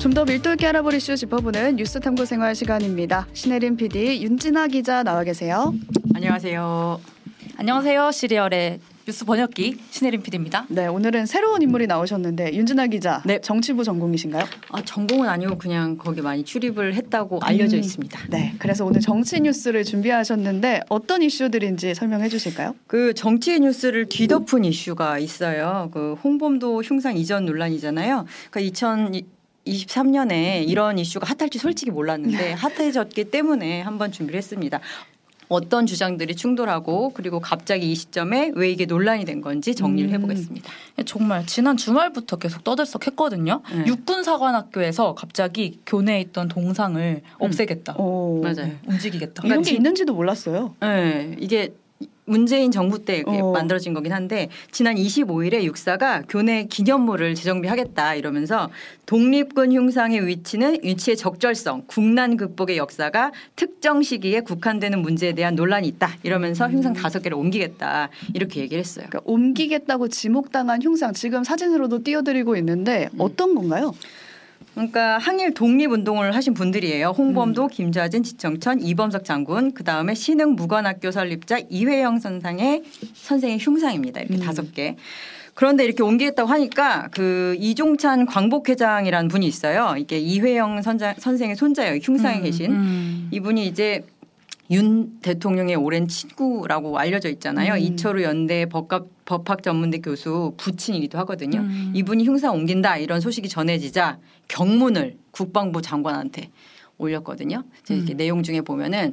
좀 더 밀도 있게 알아볼 이슈 짚어보는 뉴스 탐구생활 시간입니다. 신혜림 PD, 윤지나 기자 나와 계세요. 안녕하세요. 안녕하세요. 시리얼의 뉴스 번역기 신혜림 PD입니다. 네, 오늘은 새로운 인물이 나오셨는데 윤지나 기자, 네. 정치부 전공이신가요? 아, 전공은 아니고 그냥 거기 많이 출입을 했다고 알려져 있습니다. 네, 그래서 오늘 정치 뉴스를 준비하셨는데 어떤 이슈들인지 설명해 주실까요? 그 정치 뉴스를 뒤덮은 이슈가 있어요. 그 홍범도 흉상 이전 논란이잖아요. 그러니까 2023년에 이런 이슈가 핫할지 솔직히 몰랐는데 핫해졌기 때문에 한번 준비를 했습니다. 어떤 주장들이 충돌하고 그리고 갑자기 이 시점에 왜 이게 논란이 된 건지 정리를 해보겠습니다. 정말 지난 주말부터 계속 떠들썩했거든요. 네. 육군사관학교에서 갑자기 교내에 있던 동상을 없애겠다. 맞아요. 움직이겠다. 이런 게 있는지도 몰랐어요. 네, 이게 문재인 정부 때 만들어진 거긴 한데 지난 25일에 육사가 교내 기념물을 재정비하겠다 이러면서 독립군 흉상의 위치의 적절성, 국난 극복의 역사가 특정 시기에 국한되는 문제에 대한 논란이 있다 이러면서 흉상 5개를 옮기겠다 이렇게 얘기를 했어요. 그러니까 옮기겠다고 지목당한 흉상 지금 사진으로도 띄워드리고 있는데 어떤 건가요? 그러니까 항일 독립운동을 하신 분들이에요. 홍범도, 김좌진, 지청천, 이범석 장군, 그 다음에 신흥 무관학교 설립자 이회영 선생의 흉상입니다. 이렇게 5개. 그런데 이렇게 옮기겠다고 하니까 그 이종찬 광복회장이라는 분이 있어요. 이게 이회영 선생의 손자예요. 흉상에 계신 이분이 이제 윤 대통령의 오랜 친구라고 알려져 있잖아요. 이철우 연대 법학 전문대 교수 부친이기도 하거든요. 이분이 흉상 옮긴다 이런 소식이 전해지자 경문을 국방부 장관한테 올렸거든요. 이렇게 내용 중에 보면은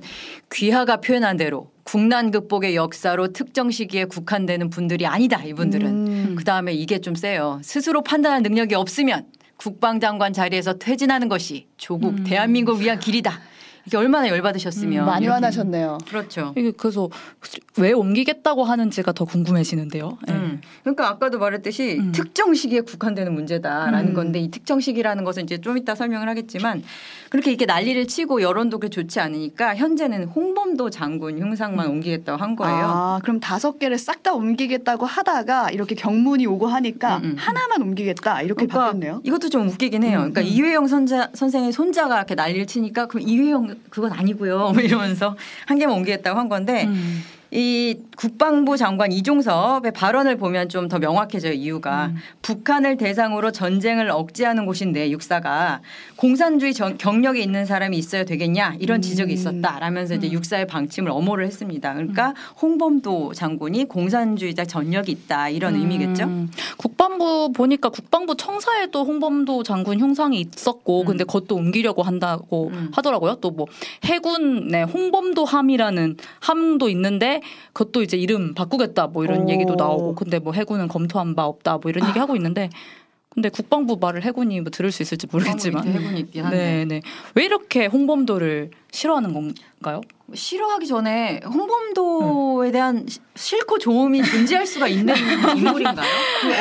귀하가 표현한 대로 국난 극복의 역사로 특정 시기에 국한되는 분들이 아니다. 이분들은. 그다음에 이게 좀 세요. 스스로 판단할 능력이 없으면 국방장관 자리에서 퇴진하는 것이 조국 대한민국 위한 길이다. 이게 얼마나 열받으셨으면 많이 화나셨네요. 그렇죠. 이게 그래서 왜 옮기겠다고 하는지가 더 궁금해지는데요. 네. 그러니까 아까도 말했듯이 특정 시기에 국한되는 문제다라는 건데 이 특정 시기라는 것은 이제 좀 이따 설명을 하겠지만 그렇게 이렇게 난리를 치고 여론도 그렇게 좋지 않으니까 현재는 홍범도 장군 흉상만 옮기겠다고 한 거예요. 아, 그럼 5개를 싹 다 옮기겠다고 하다가 이렇게 경문이 오고 하니까 하나만 옮기겠다 이렇게 그러니까 바뀌었네요. 이것도 좀 웃기긴 해요. 그러니까 이회영 선생의 손자가 이렇게 난리를 치니까 그럼 이회영 그건 아니고요. 뭐 이러면서 한 개만 옮기겠다고 한 건데 이 국방부 장관 이종섭의 발언을 보면 좀 더 명확해져요. 이유가 북한을 대상으로 전쟁을 억제하는 곳인데 육사가 공산주의 경력이 있는 사람이 있어야 되겠냐 이런 지적이 있었다라면서 이제 육사의 방침을 엄호를 했습니다. 그러니까 홍범도 장군이 공산주의자 전력이 있다 이런 의미겠죠. 국방부 보니까 국방부 청사에도 홍범도 장군 흉상이 있었고 근데 그것도 옮기려고 한다고 하더라고요. 또 뭐 해군의 홍범도함이라는 함도 있는데 그것도 이제 이름 바꾸겠다 뭐 이런 얘기도 나오고 근데 뭐 해군은 검토한 바 없다 뭐 이런 얘기 하고 있는데 근데 국방부 말을 해군이 뭐 들을 수 있을지 모르겠지만 해군이 있긴 한데 네네 왜 이렇게 홍범도를 싫어하는 건가요? 싫어하기 전에 홍범도에 대한 싫고 좋음이 존재할 수가 있는 인물인가요?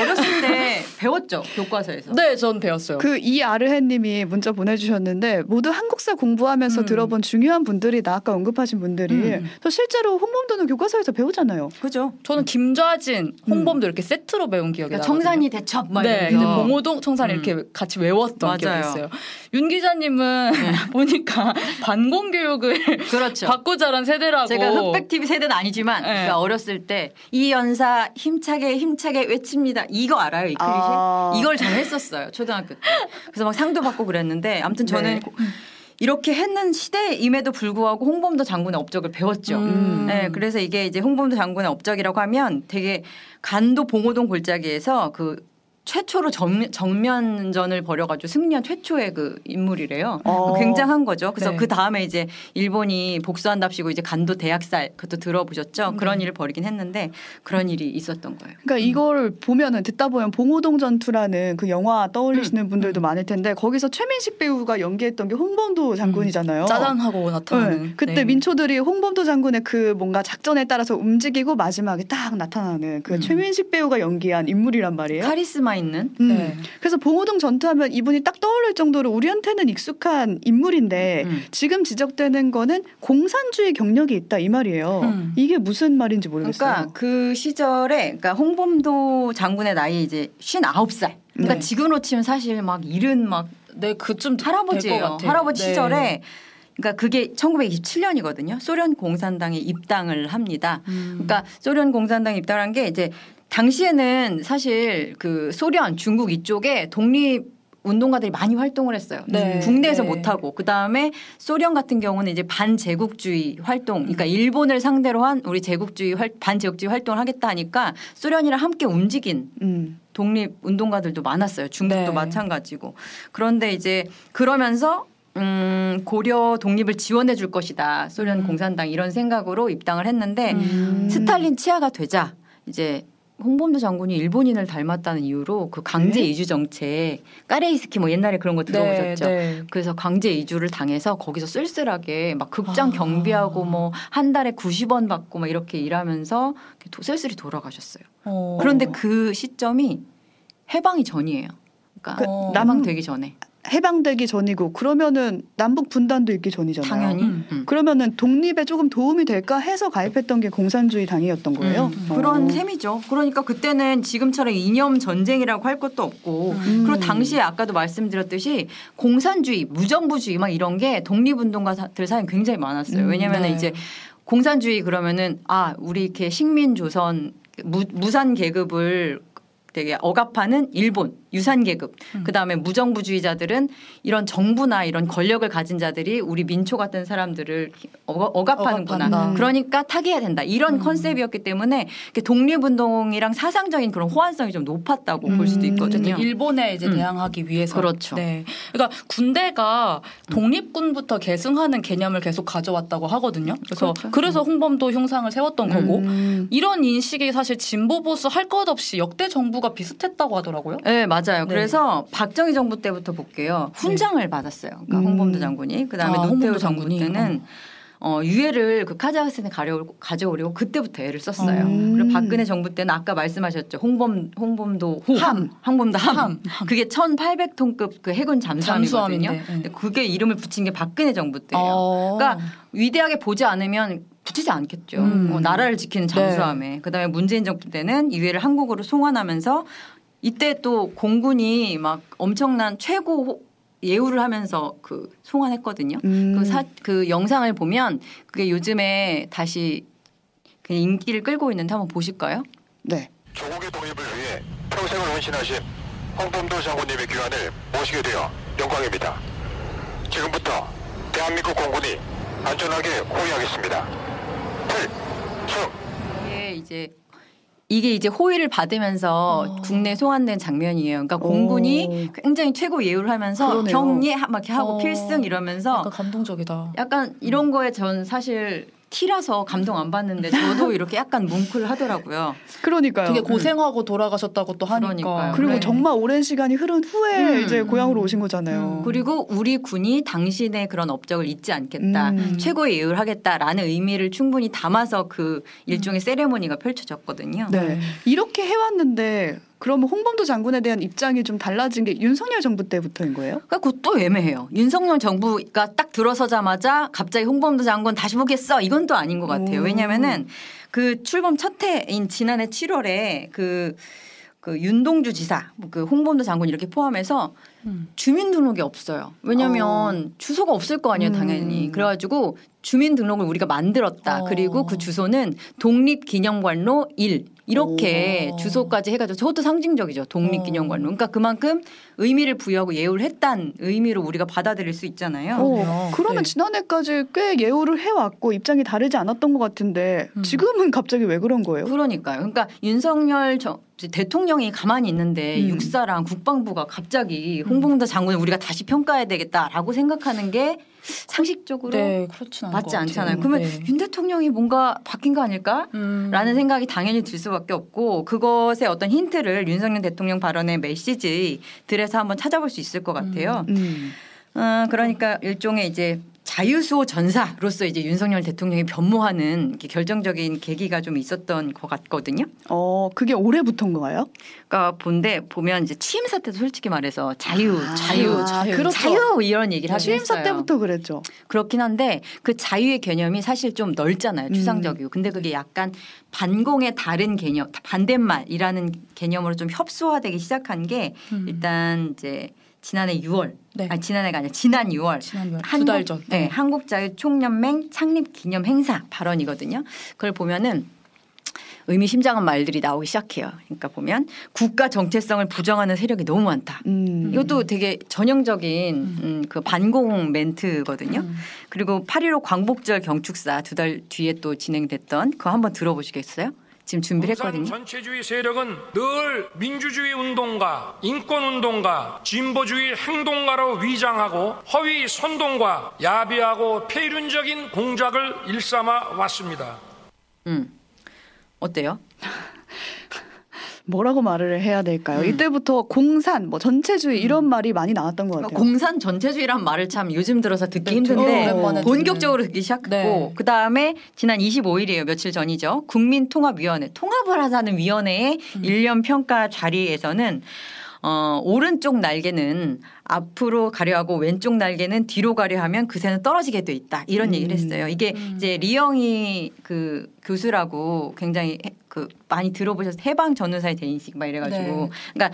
어렸을 때 배웠죠 교과서에서. 네, 전 배웠어요. 그 이아르해님이 문자 보내주셨는데 모두 한국사 공부하면서 들어본 중요한 분들이다. 아까 언급하신 분들이. 저 실제로 홍범도는 교과서에서 배우잖아요. 그죠? 저는 김좌진, 홍범도 이렇게 세트로 배운 기억이 나요. 그러니까 청산이 대첩 막 이런. 네, 이제 봉오동 청산 이렇게 같이 외웠던 기억이 있어요. 윤 기자님은 보니까 반공 교육을 그렇죠. 받고 자란 세대라고. 제가 흑백 TV 세대는 아니지만 그러니까 어렸을 때 이 연사 힘차게 외칩니다. 이거 알아요? 이 클리셰? 이걸 잘 했었어요. 초등학교 때. 그래서 막 상도 받고 그랬는데 아무튼 저는 이렇게 했는 시대임에도 불구하고 홍범도 장군의 업적을 배웠죠. 네, 그래서 이게 이제 홍범도 장군의 업적이라고 하면 되게 간도 봉오동 골짜기에서 그 최초로 정면전을 벌여가지고 승리한 최초의 그 인물이래요. 굉장한 거죠. 그래서 그 다음에 이제 일본이 복수한답시고 이제 간도 대학살 그것도 들어보셨죠. 그런 일을 벌이긴 했는데 그런 일이 있었던 거예요. 그러니까 이걸 보면은 듣다 보면 봉오동 전투라는 그 영화 떠올리시는 분들도 많을 텐데 거기서 최민식 배우가 연기했던 게 홍범도 장군이잖아요. 짜잔하고 나타나는. 네. 그때 민초들이 홍범도 장군의 그 뭔가 작전에 따라서 움직이고 마지막에 딱 나타나는 그 최민식 배우가 연기한 인물이란 말이에요. 카리스마 있는. 그래서 봉오동 전투하면 이분이 딱 떠올릴 정도로 우리한테는 익숙한 인물인데 지금 지적되는 거는 공산주의 경력이 있다 이 말이에요. 이게 무슨 말인지 모르겠어요. 그러니까 그 시절에 그러니까 홍범도 장군의 나이 이제 59살. 그러니까 지금으로 치면 사실 막 70 네, 그쯤 할아버지예요. 될 것 같아요. 할아버지 네. 시절에 그러니까 그게 1927년이거든요. 소련 공산당에 입당을 합니다. 그러니까 소련 공산당에 입당한 게 이제 당시에는 사실 그 소련, 중국 이쪽에 독립 운동가들이 많이 활동을 했어요. 네. 국내에서 네. 못하고 그다음에 소련 같은 경우는 이제 반제국주의 활동 그러니까 일본을 상대로 한 우리 제국주의 반제국주의 활동을 하겠다 하니까 소련이랑 함께 움직인 독립운동가들도 많았어요. 중국도 네. 마찬가지고. 그런데 이제 그러면서 고려 독립을 지원해 줄 것이다. 소련 공산당 이런 생각으로 입당을 했는데 스탈린 치하가 되자 이제 홍범도 장군이 일본인을 닮았다는 이유로 그 강제 이주 정책 까레이스키 뭐 옛날에 그런 거 들어보셨죠. 네, 네. 그래서 강제 이주를 당해서 거기서 쓸쓸하게 막 극장 경비하고 뭐 한 달에 90원 받고 막 이렇게 일하면서 쓸쓸히 돌아가셨어요. 그런데 그 시점이 해방이 전이에요. 그러니까 해방되기 전에. 해방되기 전이고 그러면은 남북 분단도 있기 전이잖아요. 당연히. 그러면은 독립에 조금 도움이 될까 해서 가입했던 게 공산주의 당이었던 거예요. 그런 셈이죠. 그러니까 그때는 지금처럼 이념 전쟁이라고 할 것도 없고 그리고 당시에 아까도 말씀드렸듯이 공산주의, 무정부주의 막 이런 게 독립운동가들 사이에 굉장히 많았어요. 왜냐면은 네. 이제 공산주의 그러면은 아 우리 이렇게 식민조선 무산 계급을 되게 억압하는 일본 유산계급 그다음에 무정부주의자들은 이런 정부나 이런 권력을 가진 자들이 우리 민초 같은 사람들을 억압하는구나. 그러니까 타개해야 된다. 이런 컨셉이었기 때문에 독립운동이랑 사상적인 그런 호환성이 좀 높았다고 볼 수도 있거든요. 일본에 이제 대항하기 위해서. 그렇죠. 네. 그러니까 군대가 독립군부터 계승하는 개념을 계속 가져왔다고 하거든요. 그래서 그렇죠. 그래서 홍범도 형상을 세웠던 거고 이런 인식이 사실 진보보수 할 것 없이 역대 정부가 비슷했다고 하더라고요. 네. 맞아요. 네. 그래서 박정희 정부 때부터 볼게요. 훈장을 받았어요. 그러니까 홍범도 장군이. 그다음에 노태우 정부 때는 유해를 그 카자흐스탄에 가져오려고 그때부터 애를 썼어요. 그리고 박근혜 정부 때는 아까 말씀하셨죠. 홍범도 함. 그게 1800톤급 그 해군 잠수함이거든요. 근데 그게 이름을 붙인 게 박근혜 정부 때예요. 그러니까 위대하게 보지 않으면 붙이지 않겠죠. 나라를 지키는 잠수함에. 네. 그다음에 문재인 정부 때는 유해를 한국으로 송환하면서 이때 또 공군이 막 엄청난 최고 예우를 하면서 그 송환했거든요. 그 영상을 보면 그게 요즘에 다시 인기를 끌고 있는데 한번 보실까요? 네. 조국의 독립을 위해 평생을 헌신하신 홍범도 장군님의 귀환을 모시게 되어 영광입니다. 지금부터 대한민국 공군이 안전하게 호위하겠습니다. 필승. 예, 이제. 이게 호위를 받으면서 국내에 송환된 장면이에요. 그러니까 공군이 굉장히 최고 예우를 하면서 그러네요. 경례 막 이렇게 하고 필승 이러면서 약간 감동적이다. 약간 이런 거에 전 사실 티라서 감동 안 받는데 저도 이렇게 약간 뭉클하더라고요. 그러니까요. 되게 고생하고 돌아가셨다고 또 하니까. 그러니까요. 그리고 네. 정말 오랜 시간이 흐른 후에 이제 고향으로 오신 거잖아요. 그리고 우리 군이 당신의 그런 업적을 잊지 않겠다. 최고의 예우를 하겠다라는 의미를 충분히 담아서 그 일종의 세레모니가 펼쳐졌거든요. 네. 이렇게 해왔는데 그러면 홍범도 장군에 대한 입장이 좀 달라진 게 윤석열 정부 때부터인 거예요? 그러니까 그것도 애매해요. 윤석열 정부가 딱 들어서자마자 갑자기 홍범도 장군 다시 보겠어. 이건 또 아닌 것 같아요. 왜냐면은 그 출범 첫 해인 지난해 7월에 그 윤동주 지사, 그 홍범도 장군 이렇게 포함해서 주민등록이 없어요. 왜냐하면 주소가 없을 거 아니에요. 당연히. 그래가지고 주민등록을 우리가 만들었다. 그리고 그 주소는 독립기념관로 1 이렇게 주소까지 해가지고 저것도 상징적이죠. 독립기념관로. 그러니까 그만큼 의미를 부여하고 예우를 했다는 의미로 우리가 받아들일 수 있잖아요. 그러면 네. 지난해까지 꽤 예우를 해왔고 입장이 다르지 않았던 것 같은데 지금은 갑자기 왜 그런 거예요? 그러니까요. 그러니까 윤석열 대통령이 가만히 있는데 육사랑 국방부가 갑자기 홍범도 장군을 우리가 다시 평가해야 되겠다라고 생각하는 게 상식적으로 네, 맞지 않잖아요. 그러면 네. 윤 대통령이 뭔가 바뀐 거 아닐까라는 생각이 당연히 들 수밖에 없고 그것의 어떤 힌트를 윤석열 대통령 발언의 메시지들에서 한번 찾아볼 수 있을 것 같아요. 그러니까 일종의 이제 자유수호 전사로서 이제 윤석열 대통령이 변모하는 결정적인 계기가 좀 있었던 것 같거든요. 그게 올해부터인 거예요? 그러니까 보면 이제 취임사 때도 솔직히 말해서 자유, 그렇죠. 자유 이런 얘기를 하긴 했어요. 취임사 때부터 그랬죠. 그렇긴 한데 그 자유의 개념이 사실 좀 넓잖아요. 추상적이고. 근데 그게 약간 반공의 다른 개념, 반대말이라는 개념으로 좀 협소화되기 시작한 게 일단 이제 지난해 6월, 네. 아니 지난해가 아니라 지난 6월, 두 달 전, 네, 한국자유총연맹 창립기념행사 발언이거든요. 그걸 보면은 의미심장한 말들이 나오기 시작해요. 그러니까 보면 국가 정체성을 부정하는 세력이 너무 많다. 이것도 되게 전형적인 그 반공 멘트거든요. 그리고 8.15 광복절 경축사 두 달 뒤에 또 진행됐던 그거 한번 들어보시겠어요? 지금 준비를 했거든요. 전체주의 세력은 늘 민주주의 운동가, 인권운동가, 진보주의 행동가로 위장하고 허위 선동과 야비하고 폐륜적인 공작을 일삼아 왔습니다. 어때요? 뭐라고 말을 해야 될까요? 이때부터 공산, 뭐 전체주의 이런 말이 많이 나왔던 것 같아요. 공산 전체주의란 말을 참 요즘 들어서 듣기 힘든데 본격적으로 듣기 시작했고 네. 그다음에 지난 25일이에요. 며칠 전이죠. 국민통합위원회, 통합을 하자는 위원회의 1년 평가 자리에서는 오른쪽 날개는 앞으로 가려하고 왼쪽 날개는 뒤로 가려하면 그새는 떨어지게 돼 있다. 이런 얘기를 했어요. 이게 이제 리영희 그 교수라고 굉장히 그 많이 들어보셨어요. 해방 전후사의 대인식 막 이래가지고. 네.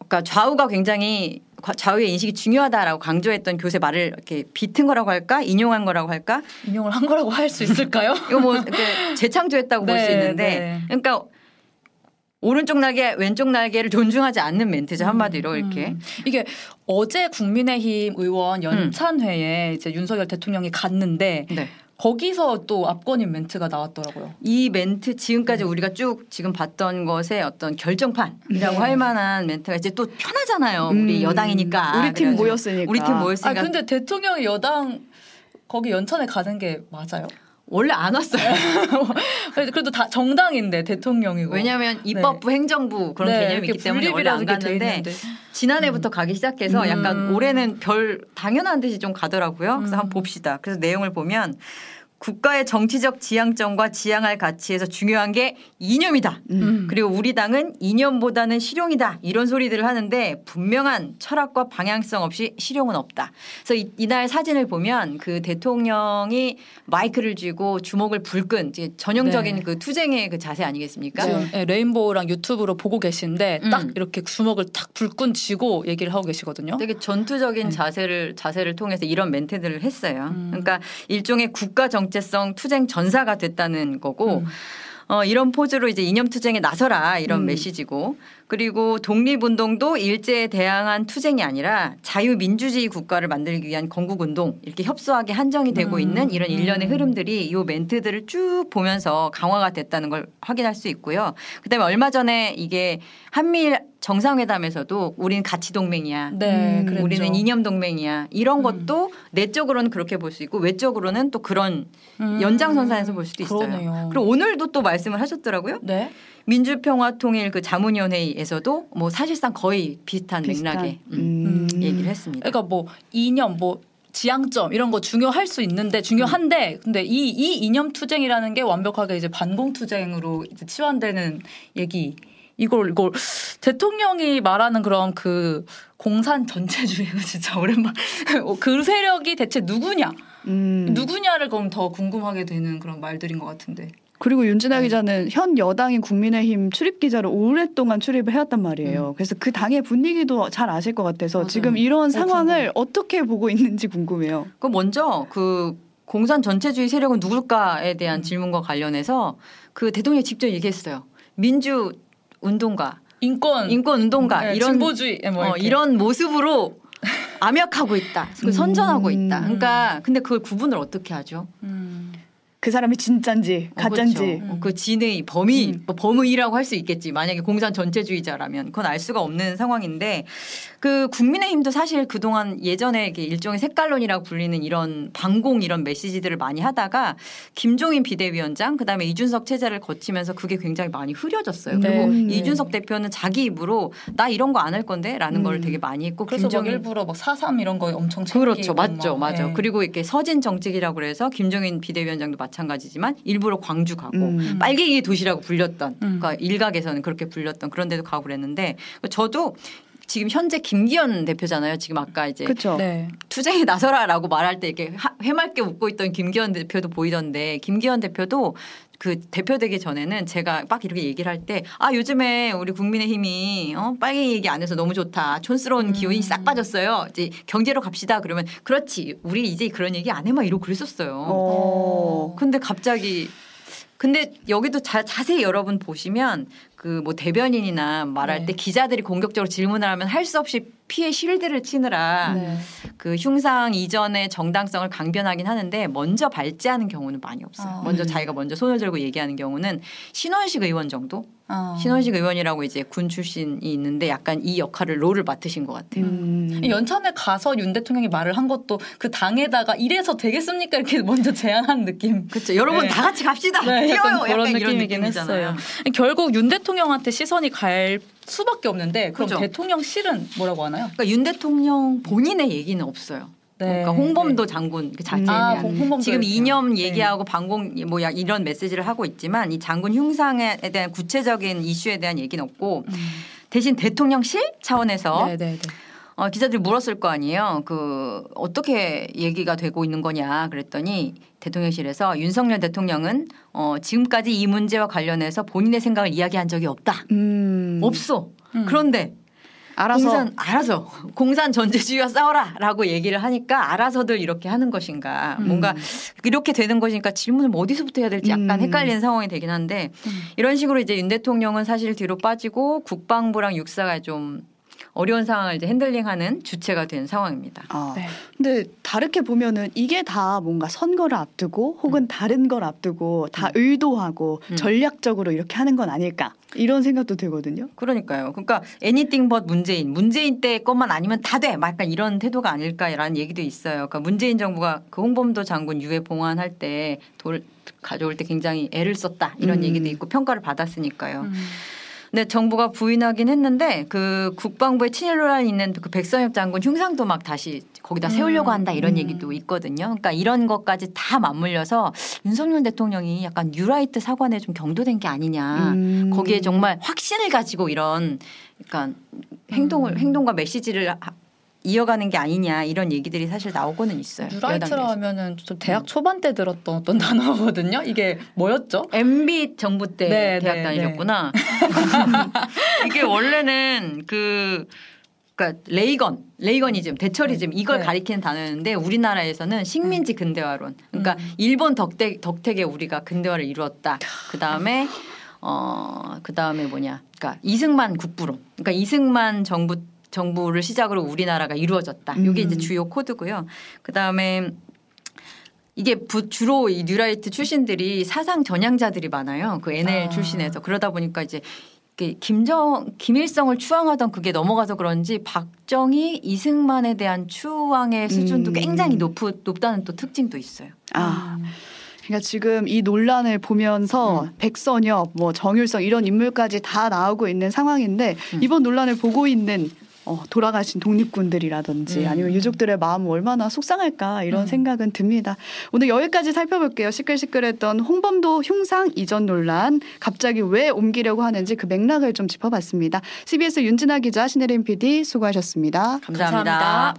그러니까 좌우가 굉장히 좌우의 인식이 중요하다라고 강조했던 교수의 말을 이렇게 비튼 거라고 할까? 인용한 거라고 할까? 인용을 한 거라고 할 수 있을까요? 이거 뭐 이렇게 재창조했다고 네, 볼 수 있는데. 네. 그러니까. 오른쪽 날개, 왼쪽 날개를 존중하지 않는 멘트죠. 한마디로 이렇게. 이게 어제 국민의힘 의원 연찬회에 이제 윤석열 대통령이 갔는데 네. 거기서 또 압권인 멘트가 나왔더라고요. 이 멘트 지금까지 우리가 쭉 지금 봤던 것의 어떤 결정판이라고 할 만한 멘트가 이제 또 편하잖아요. 우리 여당이니까. 우리 팀 모였으니까. 아, 근데 대통령이 여당 거기 연찬회 가는 게 맞아요? 원래 안 왔어요. 그래도 다 정당인데 대통령이고. 왜냐하면 입법부 네. 행정부 그런 네, 개념이기 때문에 원래 안 갔는데 지난해부터 가기 시작해서 약간 올해는 별 당연한 듯이 좀 가더라고요. 그래서 한번 봅시다. 그래서 내용을 보면 국가의 정치적 지향점과 지향할 가치에서 중요한 게 이념이다. 그리고 우리 당은 이념보다는 실용이다. 이런 소리들을 하는데 분명한 철학과 방향성 없이 실용은 없다. 그래서 이날 사진을 보면 그 대통령이 마이크를 쥐고 주먹을 불끈 이제 전형적인 네. 그 투쟁의 그 자세 아니겠습니까? 네. 레인보우랑 유튜브로 보고 계신데 딱 이렇게 주먹을 탁 불끈 쥐고 얘기를 하고 계시거든요. 되게 전투적인 자세를 통해서 이런 멘트들을 했어요. 그러니까 일종의 국가 정체성 투쟁 전사가 됐다는 거고 이런 포즈로 이제 이념투쟁에 나서라 이런 메시지고 그리고 독립운동도 일제에 대항한 투쟁이 아니라 자유민주주의 국가를 만들기 위한 건국운동 이렇게 협소하게 한정이 되고 있는 이런 일련의 흐름들이 이 멘트들을 쭉 보면서 강화가 됐다는 걸 확인할 수 있고요. 그다음에 얼마 전에 이게 한미일 정상회담에서도 우리는 가치 동맹이야. 네, 우리는 이념 동맹이야. 이런 것도 내적으로는 그렇게 볼 수 있고 외적으로는 또 그런 연장선상에서 볼 수도 있어요. 그러네요. 그리고 오늘도 또 말씀을 하셨더라고요. 네. 민주평화통일 그 자문위원회의에서도 뭐 사실상 거의 비슷한 맥락의 얘기를 했습니다. 그러니까 뭐 이념 뭐 지향점 이런 거 중요할 수 있는데 중요한데 근데 이 이념 투쟁이라는 게 완벽하게 이제 반공 투쟁으로 이제 치환되는 얘기. 이걸 대통령이 말하는 그런 그 공산 전체주의는 진짜 오랜만에 그 세력이 대체 누구냐를 그럼 더 궁금하게 되는 그런 말들인 것 같은데. 그리고 윤지나 기자는 현 여당인 국민의힘 출입기자로 오랫동안 출입을 해왔단 말이에요. 그래서 그 당의 분위기도 잘 아실 것 같아서 맞아요. 지금 이런 상황을 어떻게 보고 있는지 궁금해요. 그럼 먼저 그 공산 전체주의 세력은 누굴까에 대한 질문과 관련해서 그 대통령이 직접 얘기했어요. 민주 운동가, 인권 운동가 네, 이런 진보주의 뭐 이런 모습으로 암약하고 있다, 선전하고 있다. 그러니까 근데 그걸 구분을 어떻게 하죠? 그 사람이 진짠지 가짠지 그렇죠. 그 진의 범위, 뭐 범위라고 할 수 있겠지. 만약에 공산 전체주의자라면 그건 알 수가 없는 상황인데 그 국민의힘도 사실 그동안 예전에 일종의 색깔론이라고 불리는 이런 반공 이런 메시지들을 많이 하다가 김종인 비대위원장 그다음에 이준석 체제를 거치면서 그게 굉장히 많이 흐려졌어요. 네. 그리고 이준석 대표는 자기 입으로 나 이런 거 안 할 건데 라는 걸 되게 많이 했고 그래서 김종인 일부러 막 4.3 이런 거 엄청 챙기고 그렇죠. 맞죠. 네. 그리고 이렇게 서진 정책이라고 해서 김종인 비대위원장도 마찬가지지만 일부러 광주 가고 빨갱이의 도시라고 불렸던 그러니까 일각에서는 그렇게 불렸던 그런 데도 가고 그랬는데 저도 지금 현재 김기현 대표잖아요. 지금 아까 이제 네. 투쟁에 나서라라고 말할 때 이렇게 해맑게 웃고 있던 김기현 대표도 보이던데, 김기현 대표도 그 대표되기 전에는 제가 막 이렇게 얘기를 할 때 아 요즘에 우리 국민의힘이 빨갱이 얘기 안 해서 너무 좋다. 촌스러운 기운이 싹 빠졌어요. 이제 경제로 갑시다. 그러면 그렇지. 우리 이제 그런 얘기 안 해 막 이러고 그랬었어요. 근데 갑자기 근데 여기도 자세히 여러분 보시면 그 뭐 대변인이나 말할 네. 때 기자들이 공격적으로 질문을 하면 할 수 없이 피해 실드를 치느라 네. 그 흉상 이전의 정당성을 강변하긴 하는데 먼저 발제하는 경우는 많이 없어요. 먼저 자기가 먼저 손을 들고 얘기하는 경우는 신원식 의원 정도? 신원식 의원이라고 이제 군 출신이 있는데 약간 이 역할을 롤을 맡으신 것 같아요. 연찬에 가서 윤 대통령이 말을 한 것도 그 당에다가 이래서 되겠습니까? 이렇게 먼저 제안한 느낌. 그렇죠. 여러분 네. 다 같이 갑시다. 네, 뛰어요. 약간 그런 이런 느낌이잖아요. 결국 윤 대통령한테 시선이 갈 수밖에 없는데 그럼 그렇죠. 대통령실은 뭐라고 하나요? 그러니까 윤 대통령 본인의 얘기는 없어요. 네. 그러니까 홍범도 장군 그 자체에 대한 지금 이념 얘기하고 반공 뭐 이런 메시지를 하고 있지만 이 장군 흉상에 대한 구체적인 이슈에 대한 얘기는 없고 대신 대통령실 차원에서 기자들이 물었을 거 아니에요. 그 어떻게 얘기가 되고 있는 거냐 그랬더니 대통령실에서 윤석열 대통령은 지금까지 이 문제와 관련해서 본인의 생각을 이야기한 적이 없다. 없어. 그런데 알아서 공산 전제주의와 싸워라라고 얘기를 하니까 알아서들 이렇게 하는 것인가 뭔가 이렇게 되는 것이니까 질문을 어디서부터 해야 될지 약간 헷갈리는 상황이 되긴 한데 이런 식으로 이제 윤 대통령은 사실 뒤로 빠지고 국방부랑 육사가 좀 어려운 상황을 이제 핸들링하는 주체가 된 상황입니다. 네. 근데 다르게 보면은 이게 다 뭔가 선거를 앞두고 혹은 다른 걸 앞두고 다 의도하고 전략적으로 이렇게 하는 건 아닐까 이런 생각도 들거든요. 그러니까요. 그러니까 anything but 문재인 때 것만 아니면 다 돼. 막 약간 이런 태도가 아닐까라는 얘기도 있어요. 그러니까 문재인 정부가 그 홍범도 장군 유해 봉환할 때 돌 가져올 때 굉장히 애를 썼다 이런 얘기도 있고 평가를 받았으니까요. 네, 정부가 부인하긴 했는데 그 국방부의 친일로란 있는 그 백성엽 장군 흉상도 막 다시 거기다 세우려고 한다 이런 얘기도 있거든요. 그러니까 이런 것까지 다 맞물려서 윤석열 대통령이 약간 뉴라이트 사관에 좀 경도된 게 아니냐. 거기에 정말 확신을 가지고 이런 약간 행동과 메시지를 이어가는 게 아니냐 이런 얘기들이 사실 나오고는 있어요. 뉴라이트라 하면은 좀 대학 초반 때 들었던 어떤 단어거든요. 이게 뭐였죠? MB 정부 때 네, 대학 네, 다니셨구나. 네. 이게 원래는 그러니까 레이건이즘, 대처리즘 이걸 네. 가리키는 단어였는데 우리나라에서는 식민지 근대화론. 그러니까 일본 덕택에 우리가 근대화를 이루었다. 그다음에 그다음에 뭐냐? 그러니까 이승만 국부론. 그러니까 이승만 정부를 시작으로 우리나라가 이루어졌다. 이게 이제 주요 코드고요. 그다음에 이게 주로 이 뉴라이트 출신들이 사상 전향자들이 많아요. 그 NL 출신에서. 그러다 보니까 이제 김일성을 추앙하던 그게 넘어가서 그런지 박정희, 이승만에 대한 추앙의 수준도 굉장히 높다는 또 특징도 있어요. 그러니까 지금 이 논란을 보면서 백선엽, 뭐 정율성 이런 인물까지 다 나오고 있는 상황인데 이번 논란을 보고 있는 돌아가신 독립군들이라든지 아니면 유족들의 마음 얼마나 속상할까 이런 생각은 듭니다. 오늘 여기까지 살펴볼게요. 시끌시끌했던 홍범도 흉상 이전 논란 갑자기 왜 옮기려고 하는지 그 맥락을 좀 짚어봤습니다. CBS 윤지나 기자, 신혜림 PD 수고하셨습니다. 감사합니다.